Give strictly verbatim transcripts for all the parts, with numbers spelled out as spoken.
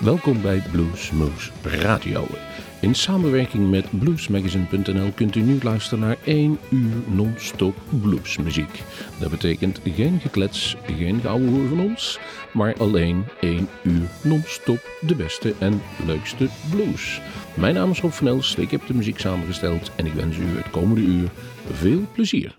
Welkom bij Blues Moose Radio. In samenwerking met bluesmagazine punt n l kunt u nu luisteren naar één uur non-stop bluesmuziek. Dat betekent geen geklets, geen geouwehoer van ons, maar alleen één uur non-stop de beste en leukste blues. Mijn naam is Rob Van Els, ik heb de muziek samengesteld en ik wens u het komende uur veel plezier.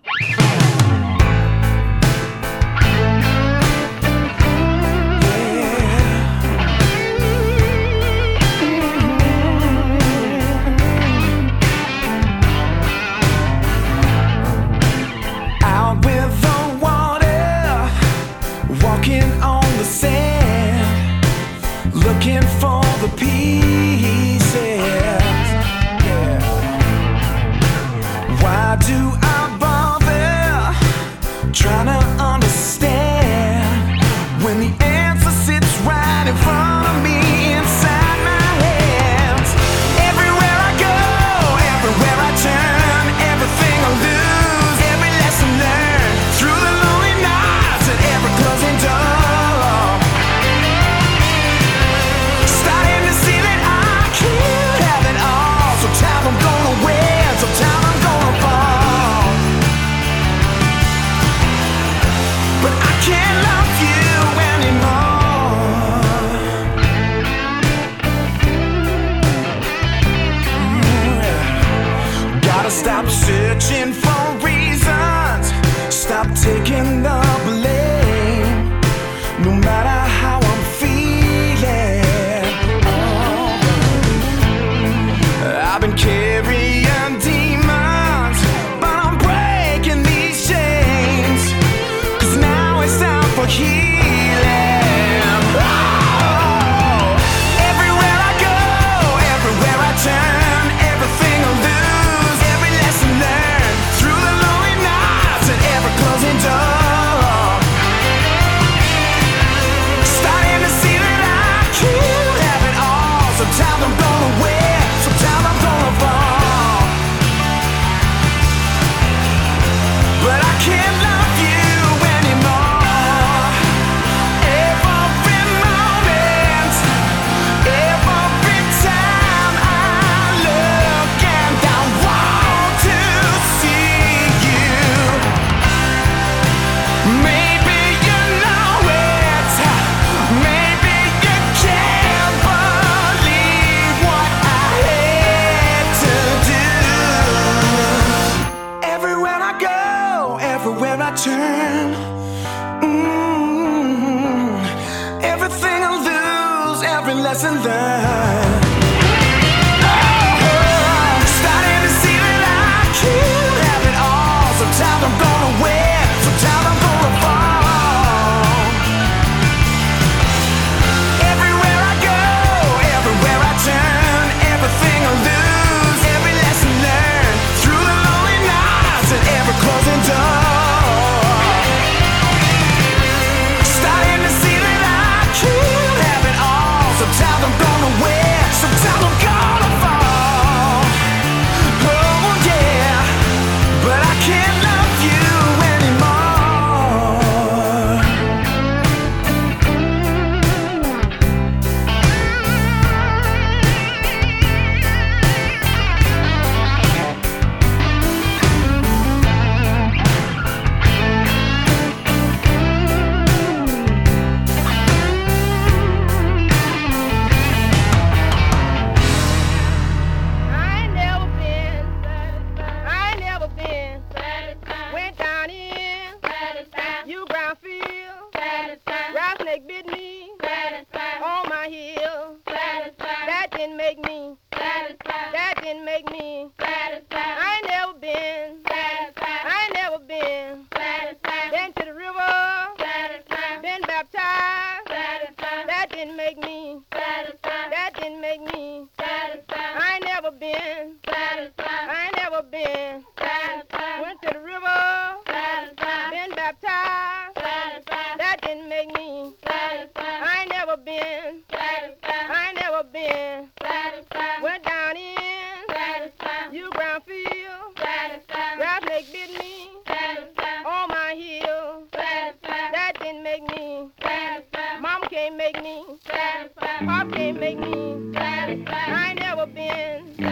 Make me satisfied. Pop can't make me. I ain't never been.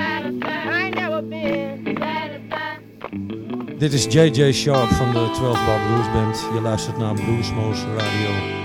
I ain't never been. Dit is J J Sharp van de Twelfth Blues Band. Je luistert naar Blues Moose Radio.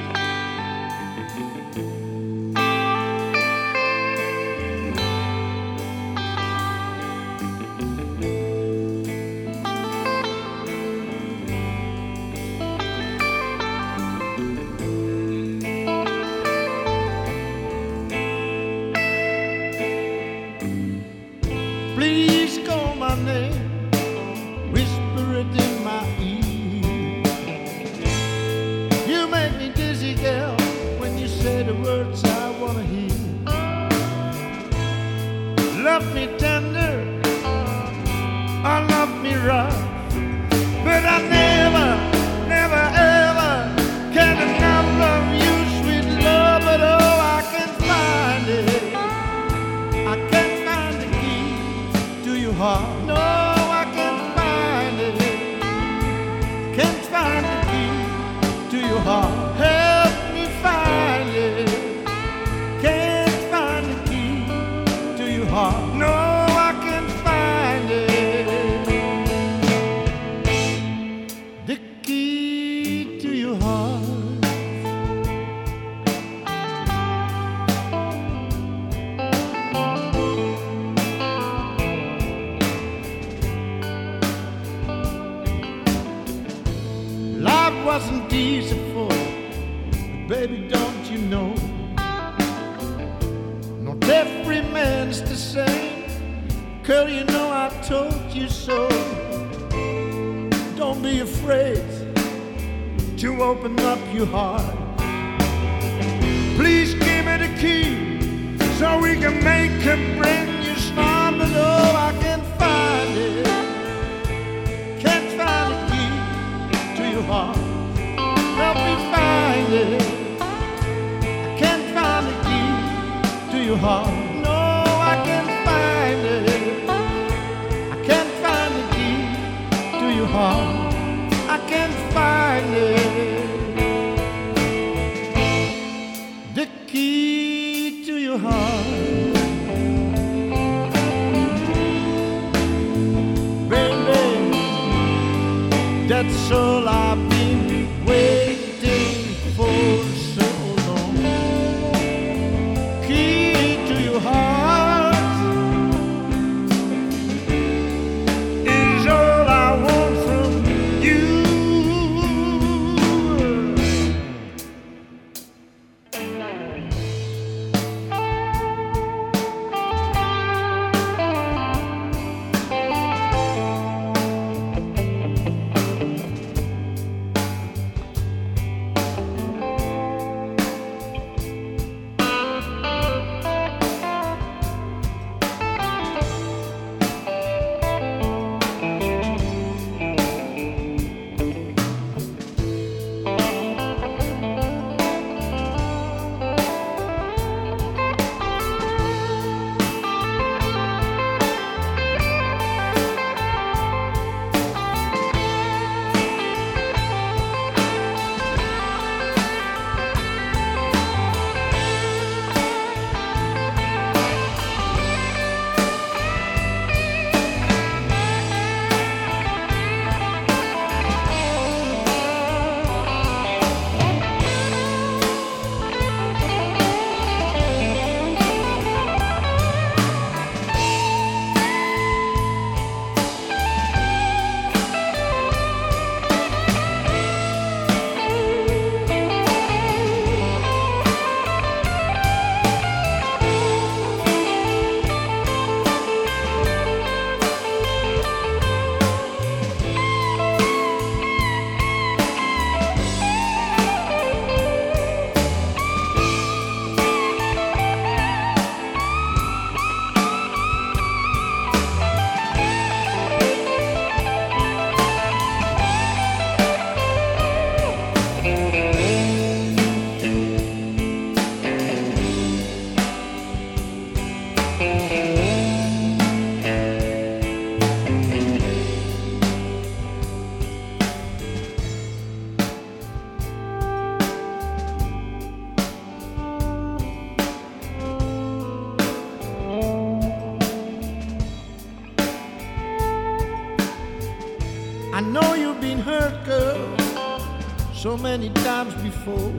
so many times before.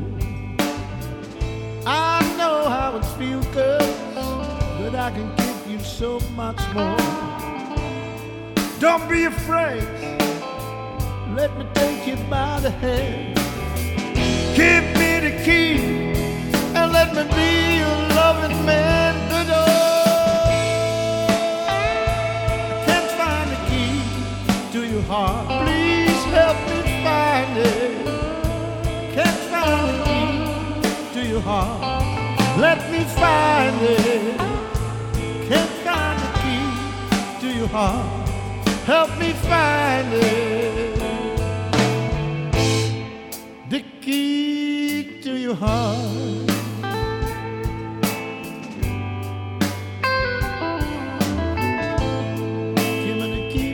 I know how it feels, girl, but I can give you so much more. Don't be afraid, let me take you by the hand. Give me the key and let me be your loving man. But oh, I can't find the key to your heart. Please help me find it. Can't find the key to your heart. Let me find it. Can't find the key to your heart. Help me find it. The key to your heart. Give me the key,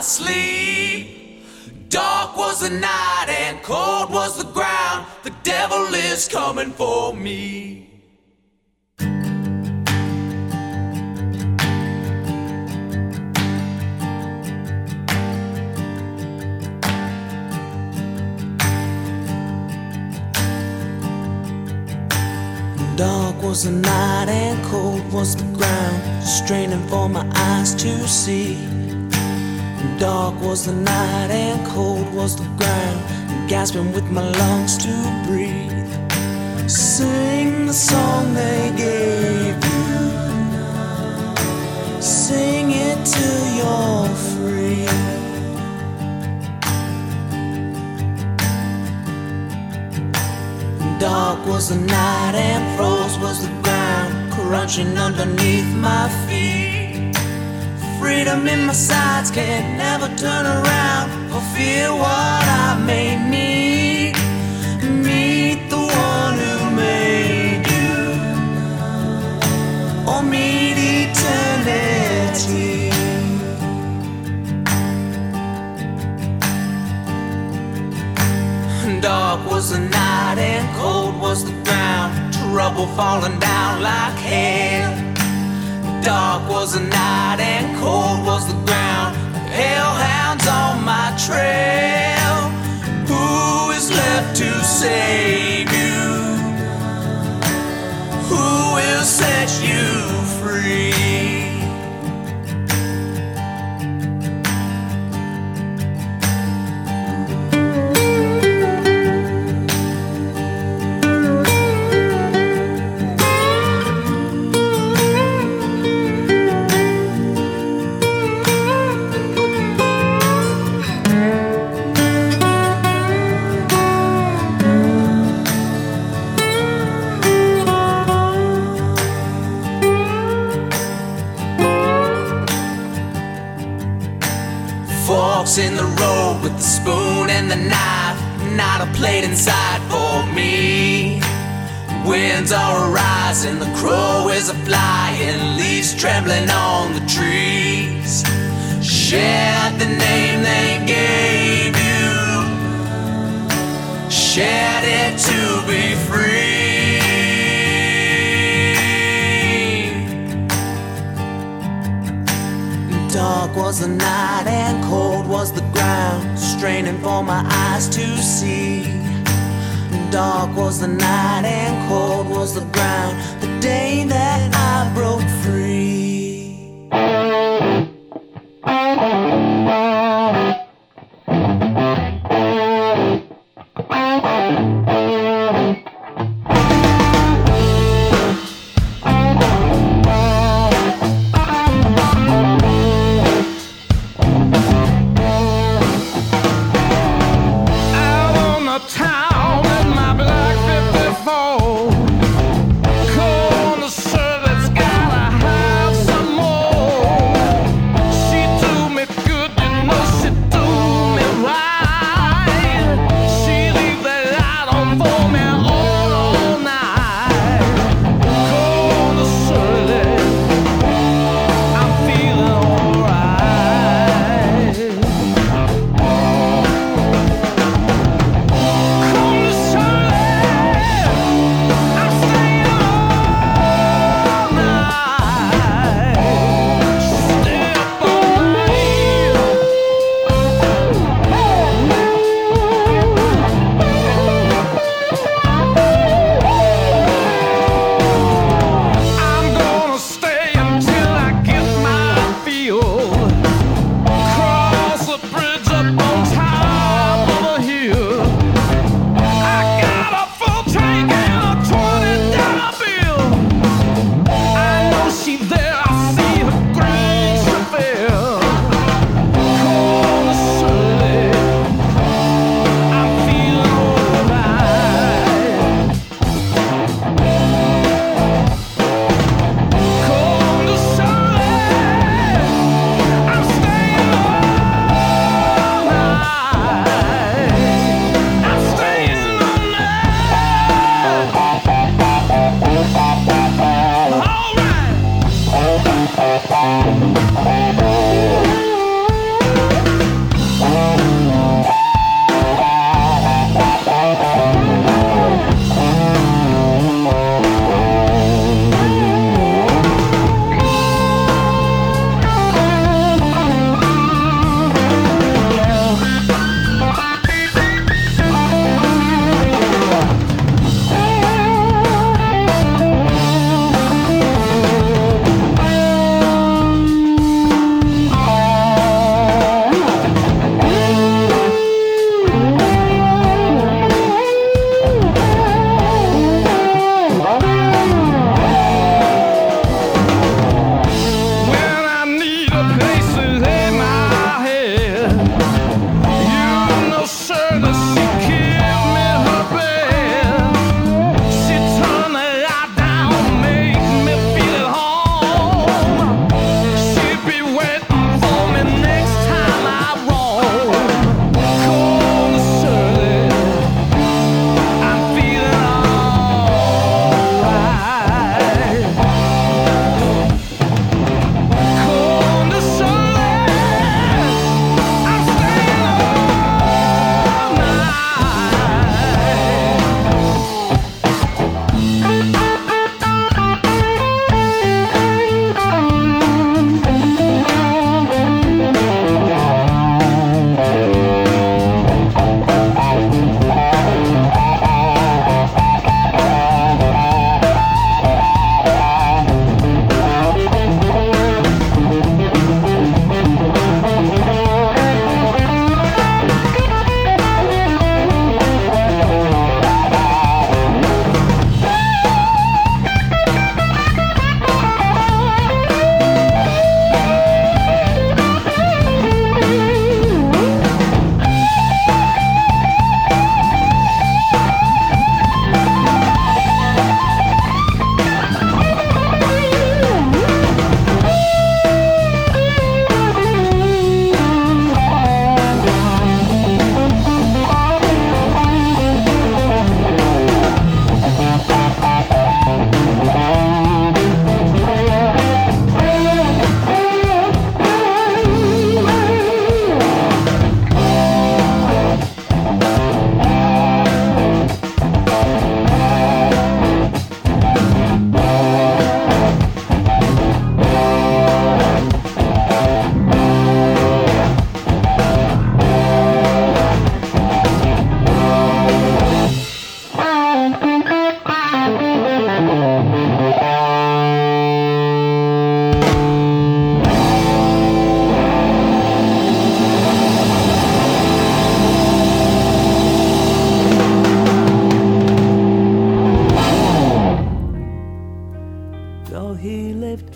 sleep. Dark was the night and cold was the ground. The devil is coming for me. Dark was the night and cold was the ground, straining for my eyes to see. Dark was the night and cold was the ground, gasping with my lungs to breathe. Sing the song they gave you, sing it till you're free. Dark was the night and froze was the ground, crunching underneath my feet. Freedom in my sides, can't never turn around or fear what I may need. Meet the one who made you, or meet eternity. Dark was the night and cold was the ground, trouble falling down like hail. Dark was the night and cold was the ground. Hellhounds on my trail. Who is left to save you? Who will set you free? In the road with the spoon and the knife, not a plate inside for me. Winds are arising, the crow is a flying, leaves trembling on the trees. Share the name they gave you, share it to be free. Dark was the night and cold was the ground, straining for my eyes to see. Dark was the night and cold was the ground, the day that I broke free. Town in my black fifty-four. Cold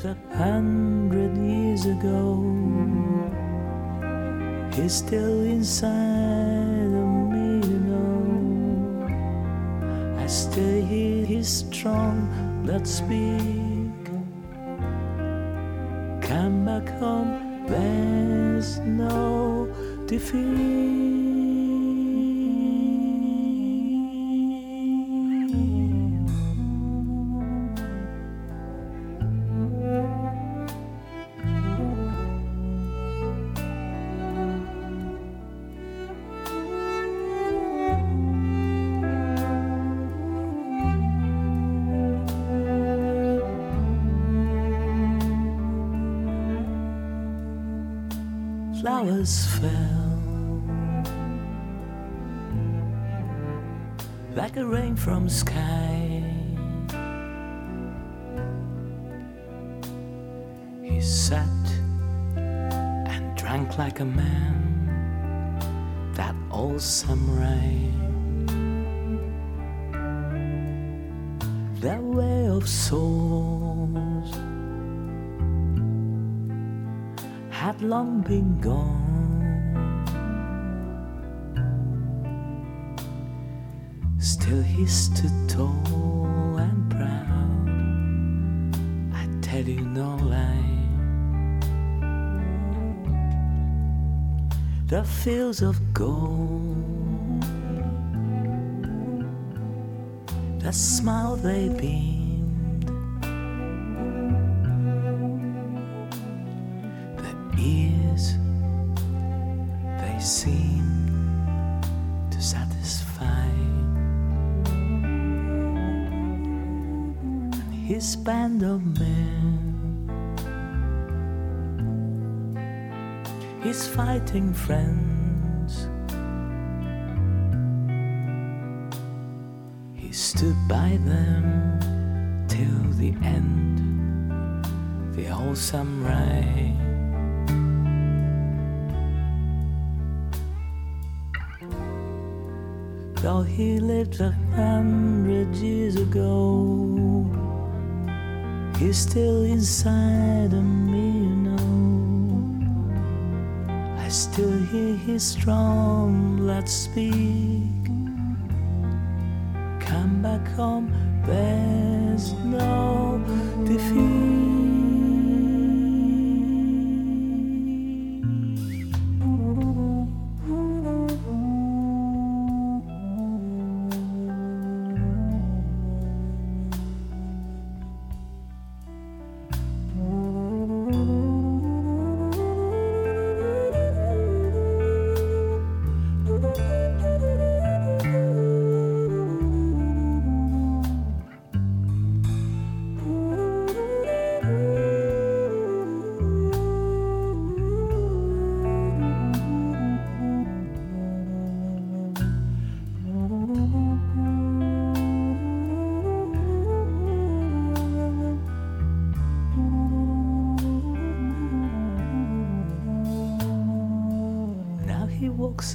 a hundred years ago is still inside of me, you know. I still hear his strong blood speak. Come back home, there's no defeat. Flowers fell like a rain from sky. He sat and drank like a man, that old samurai. That way of souls had long been gone. Still he stood tall and proud. I tell you no lie. The fields of gold, the smile they beam. His band of men, his fighting friends. He stood by them till the end, the old samurai. Though he lived a hundred years ago, he's still inside of me, you know. I still hear his strong blood speak. Come back home, there's no defeat.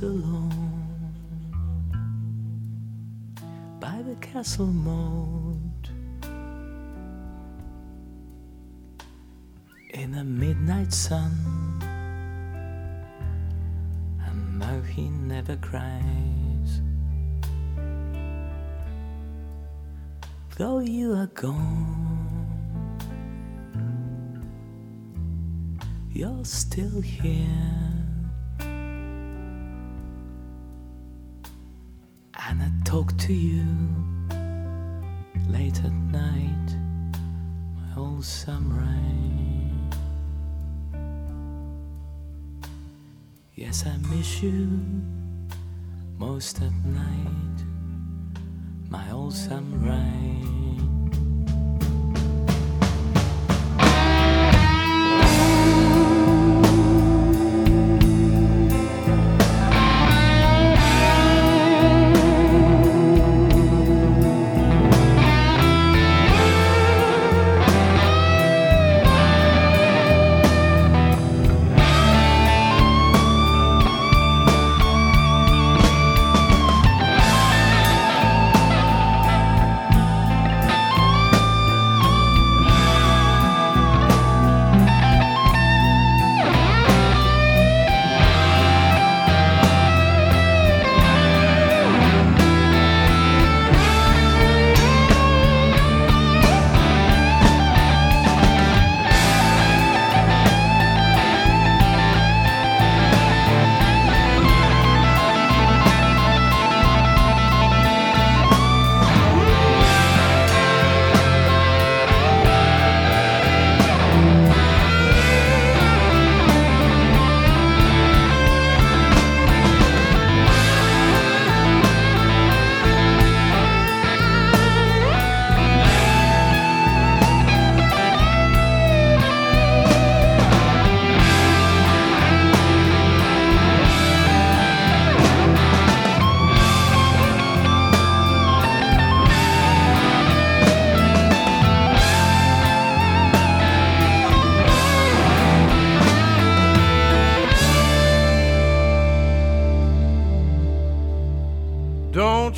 Alone by the castle moat in the midnight sun, and now he never cries. Though you are gone, you're still here. And I talk to you late at night, my old samurai. Yes, I miss you most at night, my old samurai.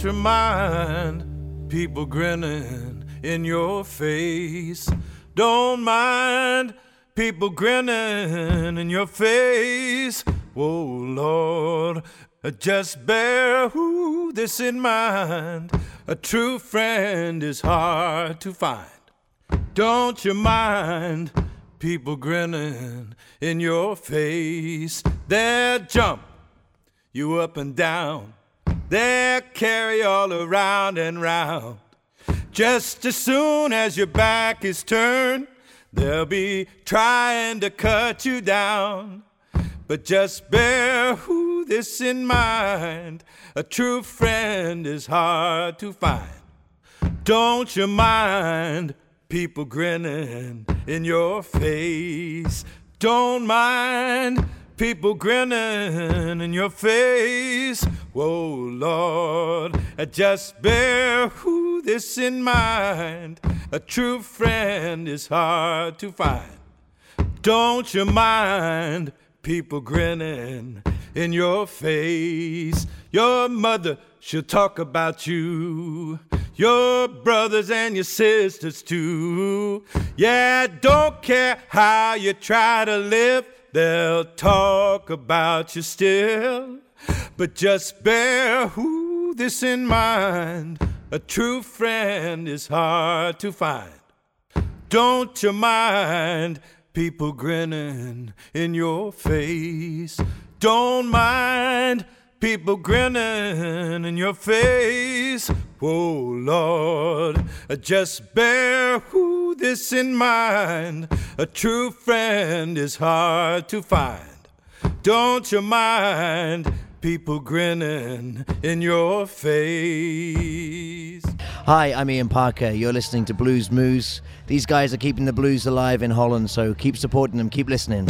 Don't you mind people grinning in your face? Don't mind people grinning in your face. Oh Lord, just bear who this in mind. A true friend is hard to find. Don't you mind people grinning in your face? They'll jump you up and down. They'll carry all around and round. Just as soon as your back is turned, they'll be trying to cut you down. But just bear who this in mind. A true friend is hard to find. Don't you mind people grinning in your face. Don't mind people grinning in your face. Whoa, Lord, just bear who this in mind. A true friend is hard to find. Don't you mind people grinning in your face. Your mother, she'll talk about you. Your brothers and your sisters too. Yeah, don't care how you try to live. They'll talk about you still. But just bear who this in mind. A true friend is hard to find. Don't you mind people grinning in your face. Don't mind people grinning in your face. Oh Lord, just bear who this in mind. A true friend is hard to find. Don't you mind people grinning in your face. Hi, I'm Ian Parker. You're listening to Blues Moose. These guys are keeping the blues alive in Holland, so keep supporting them, keep listening.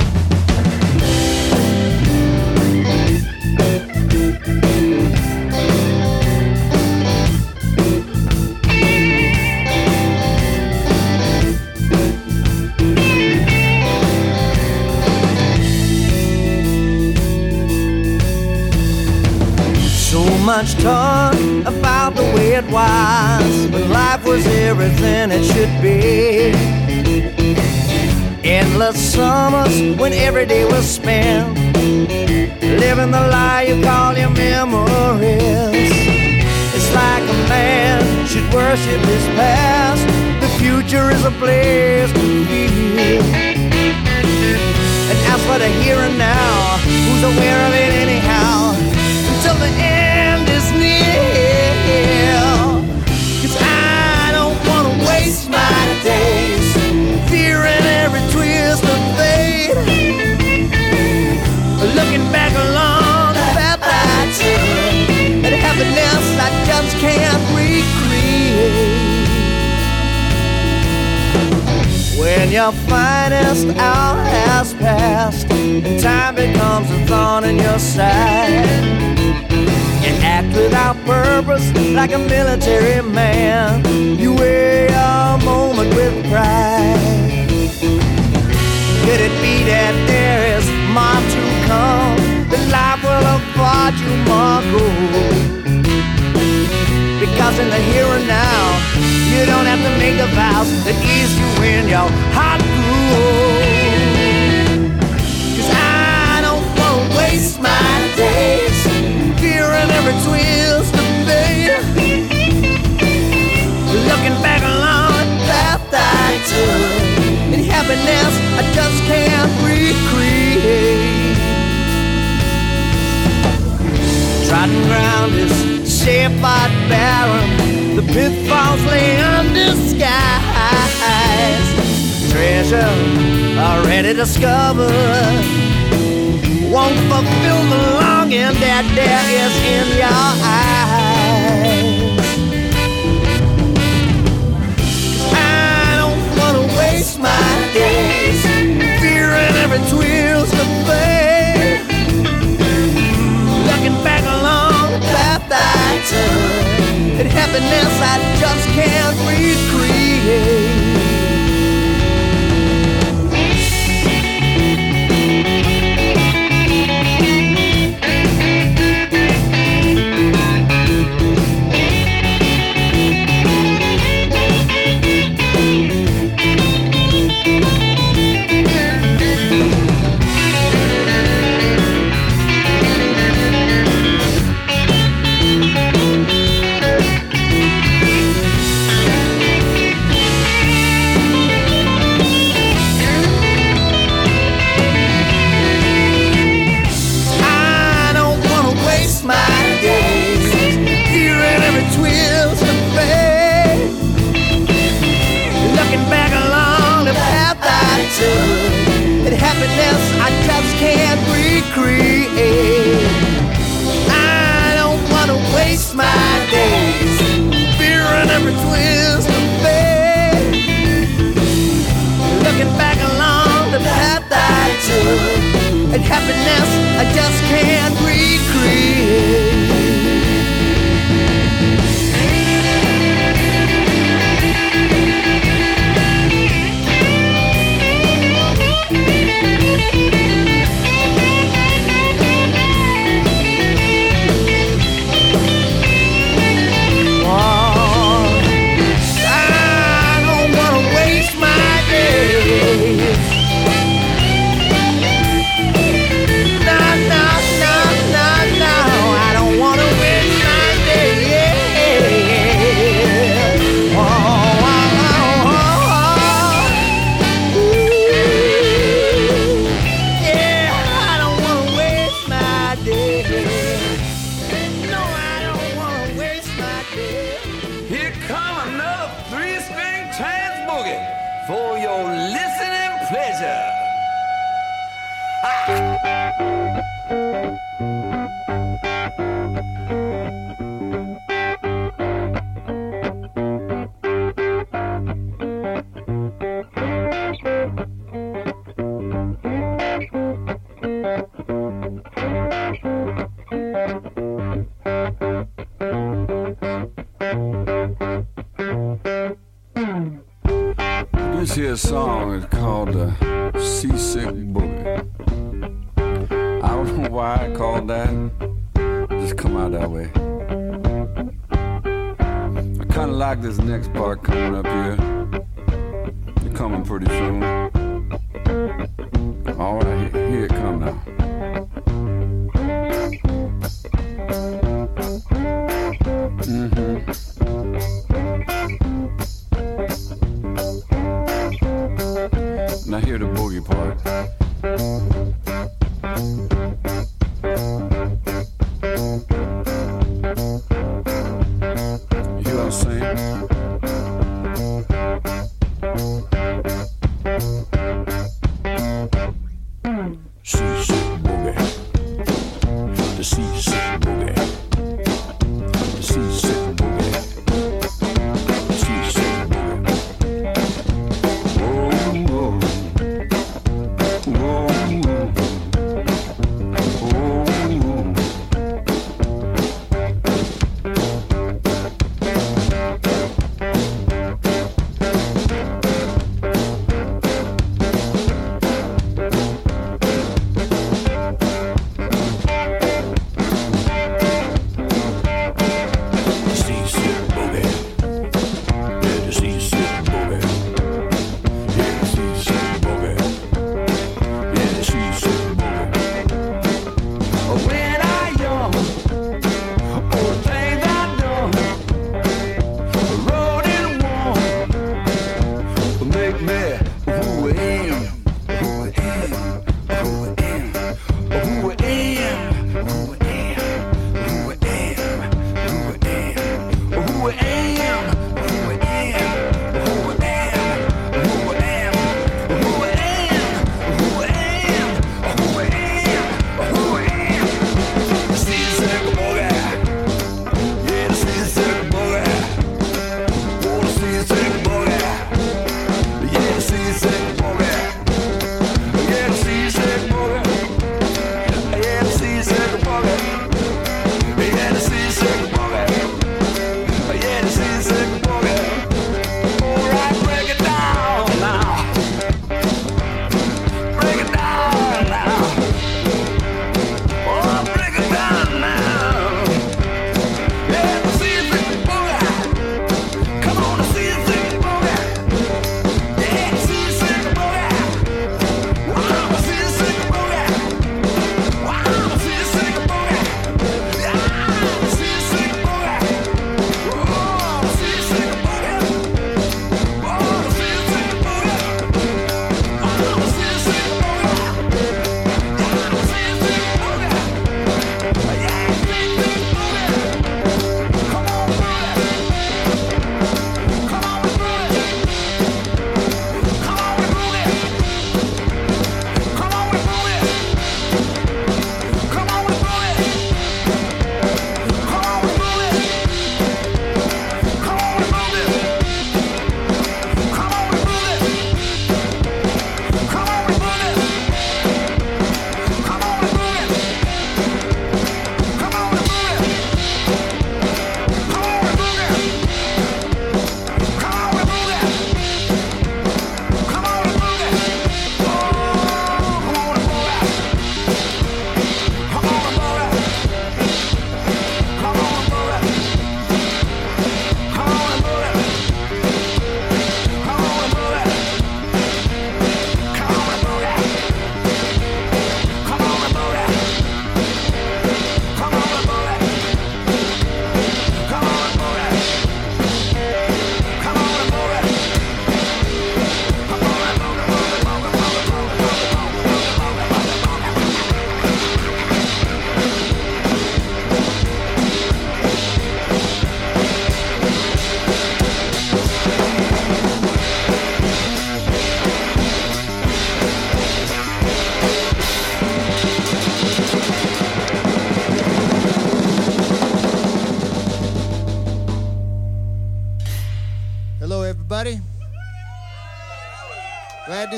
Much talk about the way it was, but life was everything it should be. Endless summers when every day was spent living the lie you call your memories. It's like a man should worship his past. The future is a place to be. And as for the here and now, who's aware of it anyhow? Until the end. Waste my days, fearing every twist of fate. Looking back along the path I took, and happiness I just can't recreate. When your finest hour has passed, and time becomes a thorn in your side. You act without purpose, like a military man. You wear your moment with pride. Could it be that there is more to come? That life will afford you more gold. Because in the here and now, you don't have to make the vows that ease you when your heart grew old. Cause I don't want to waste my days fearing every twist of fate. Looking back along the path I took, and happiness I just can't recreate. Trodden ground is shaped by barren. The pitfalls lay undisguised. Treasure already discovered won't fulfill the longing that there is in your eyes. I don't want to waste my days fearing every twist of fate. Looking back along the path I took, and happiness I just can't recreate. madness I just can't recreate. I don't want to waste my days fearing every twist of fate. Looking back along the path I took, and happiness I just can't recreate.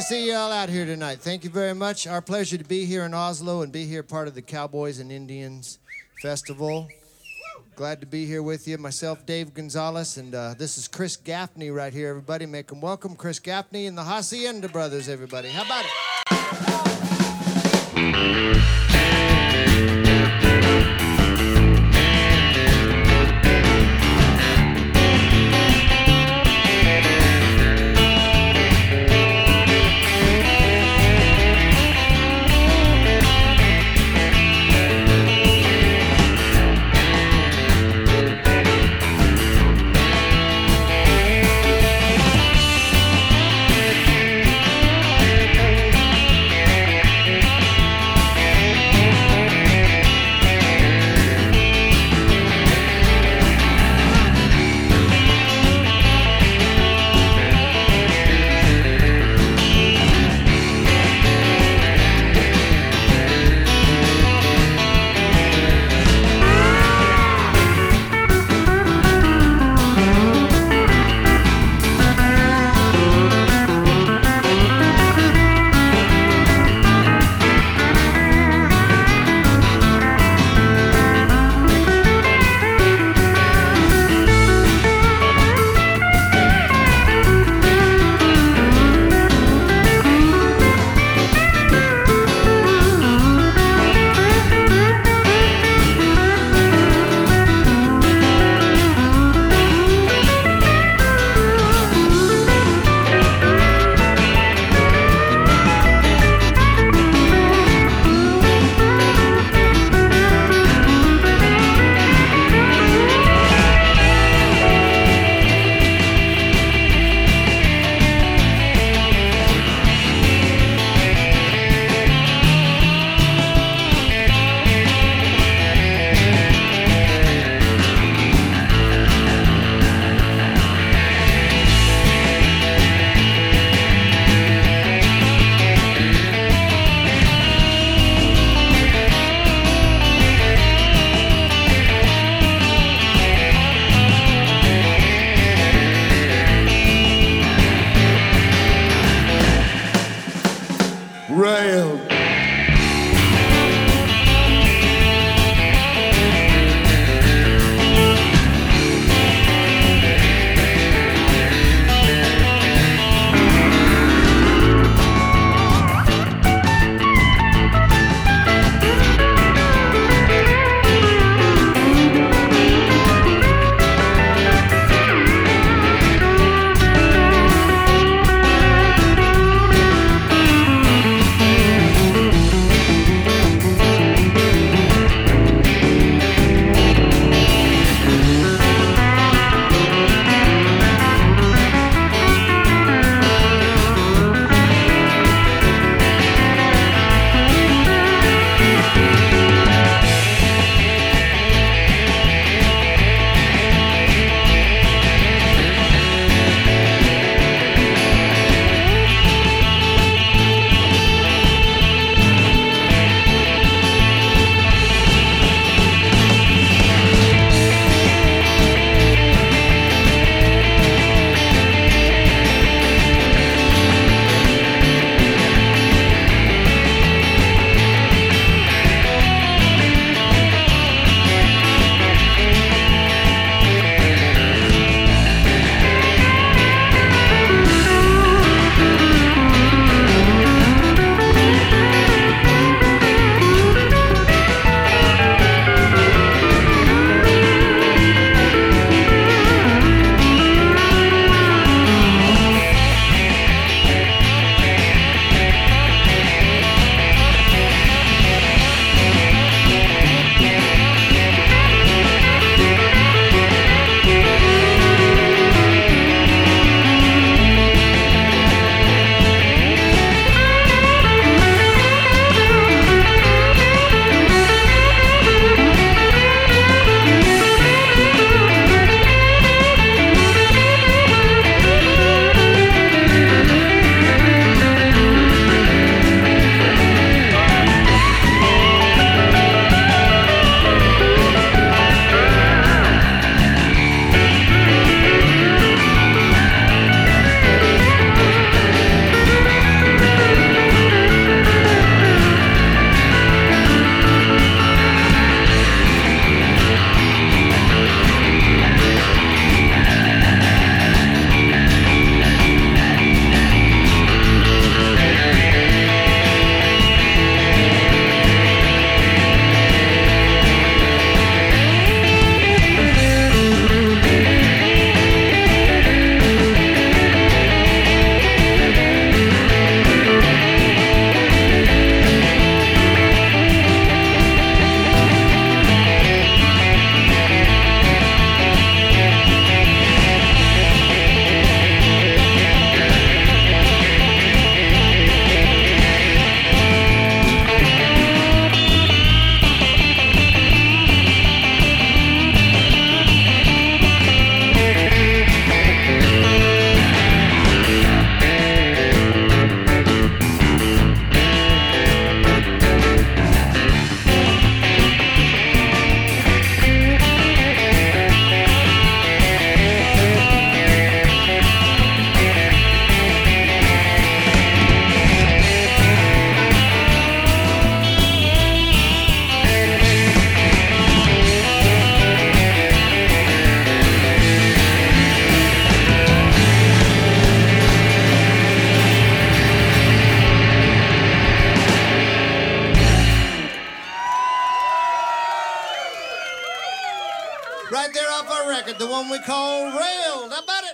to see you all out here tonight. Thank you very much. Our pleasure to be here in Oslo and be here part of the Cowboys and Indians Festival. Glad to be here with you. Myself, Dave Gonzalez, and uh, this is Chris Gaffney right here, everybody. Make them welcome Chris Gaffney and the Hacienda Brothers, everybody. How about it? pocket, the one we call rail. How about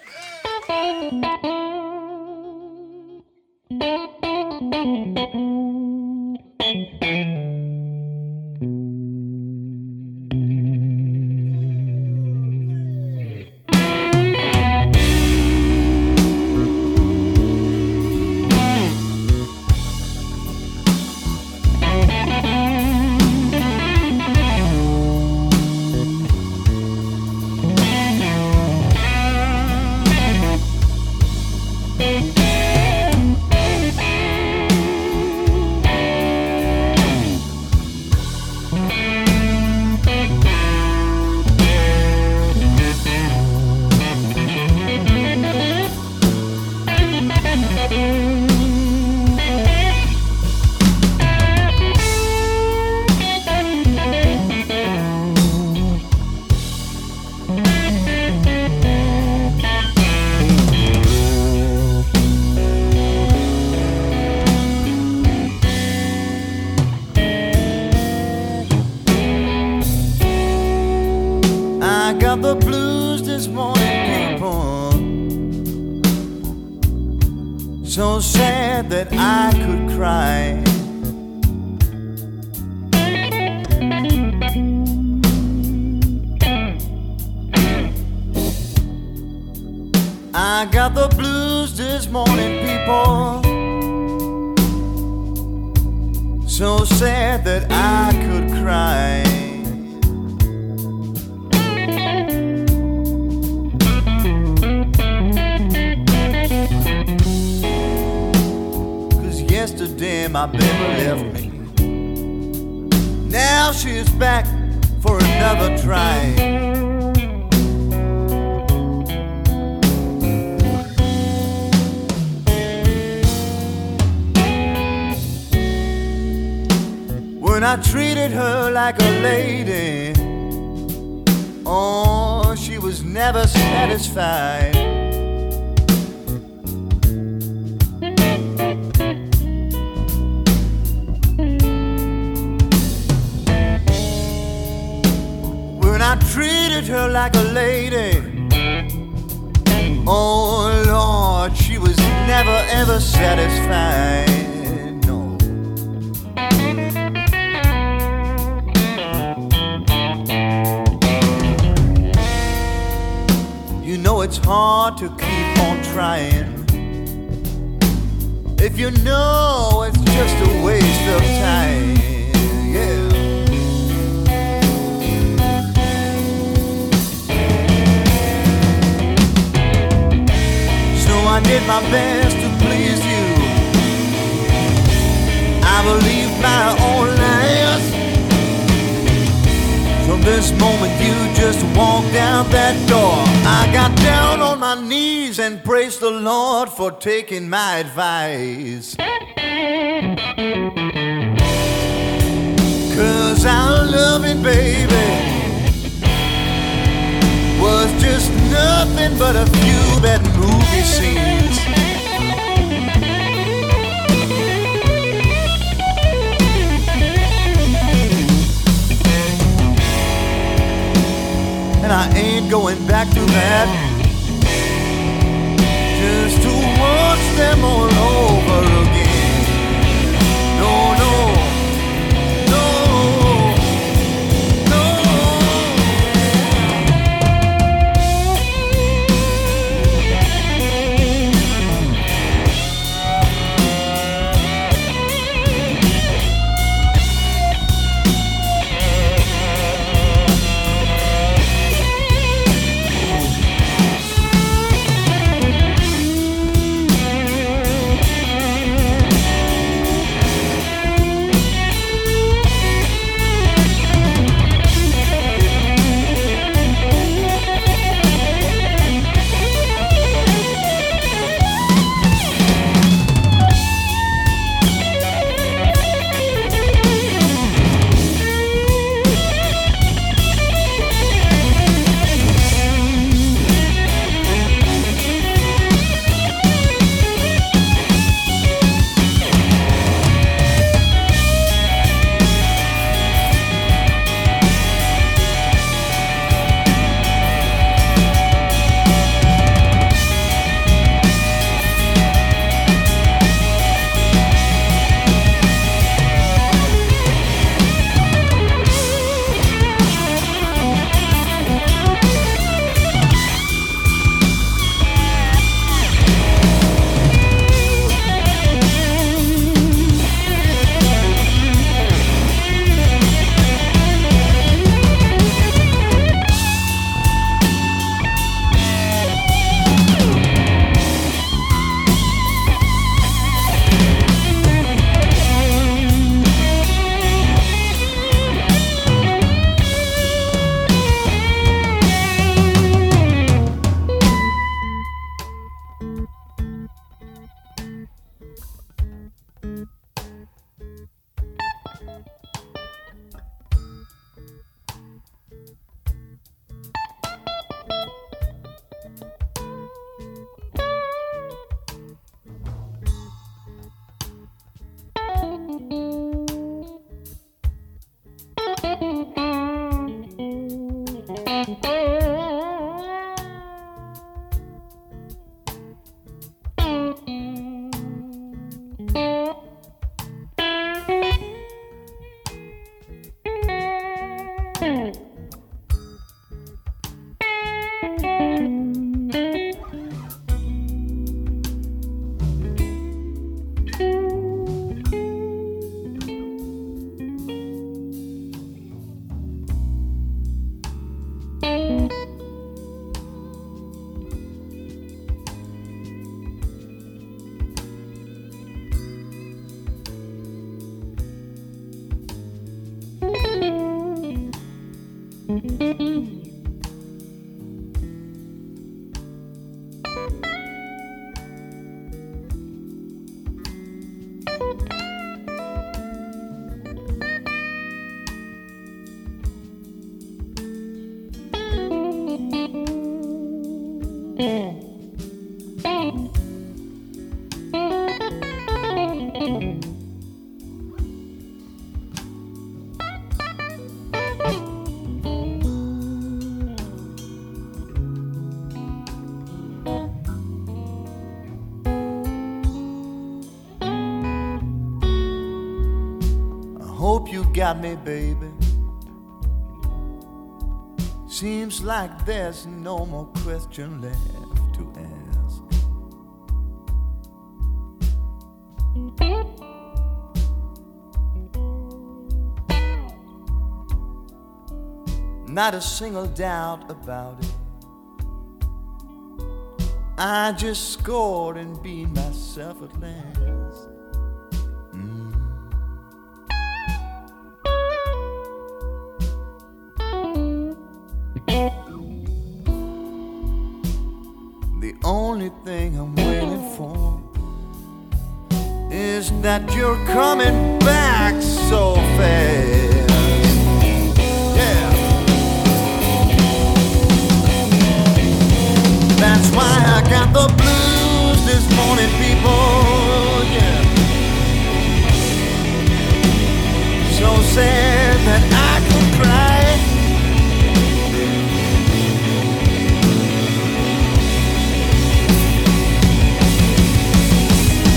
taking my advice, 'cause our loving baby was just nothing but a few bad movie scenes. And I ain't going back to that, watch them all over again. No, no, no, no. Got me, baby. Seems like there's no more question left to ask. Not a single doubt about it. I just scored and beat myself at last. Only thing I'm waiting for is that you're coming back so fast. Yeah. That's why I got the blues this morning, people. Yeah. So sad that I could cry.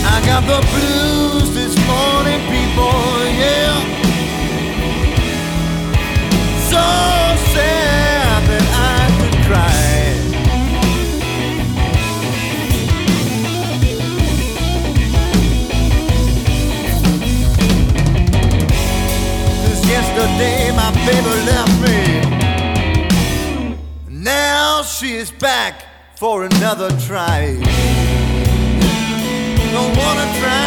I got the blues this morning, people, yeah. So sad that I could cry. 'Cause yesterday my baby left me. Now she is back for another try. Don't wanna try. I'ma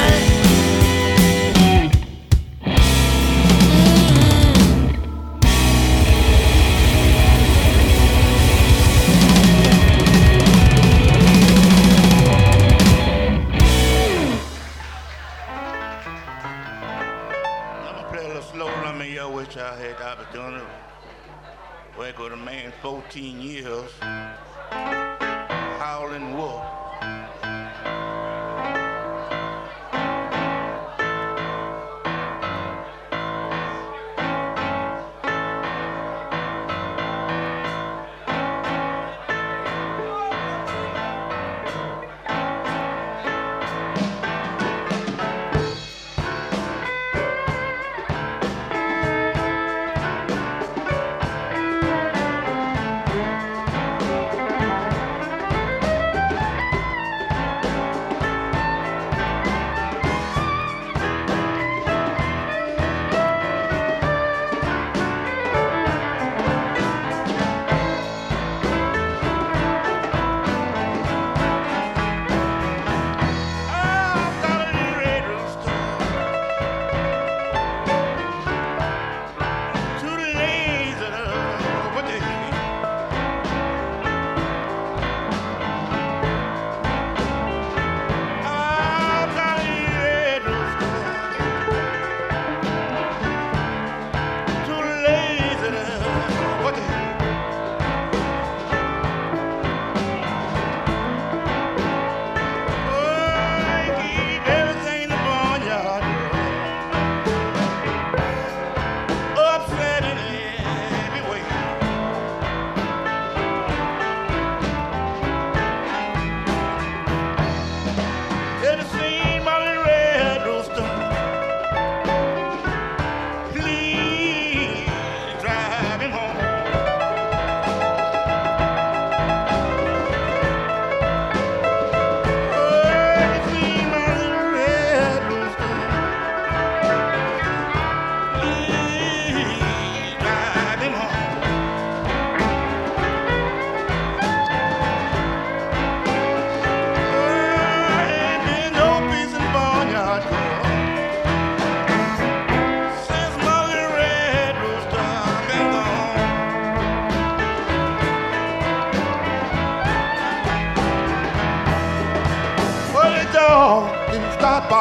play a little slow. I mean, y'all wish I had the opportunity to work with a man fourteen years, howling wolf.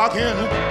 rockin'.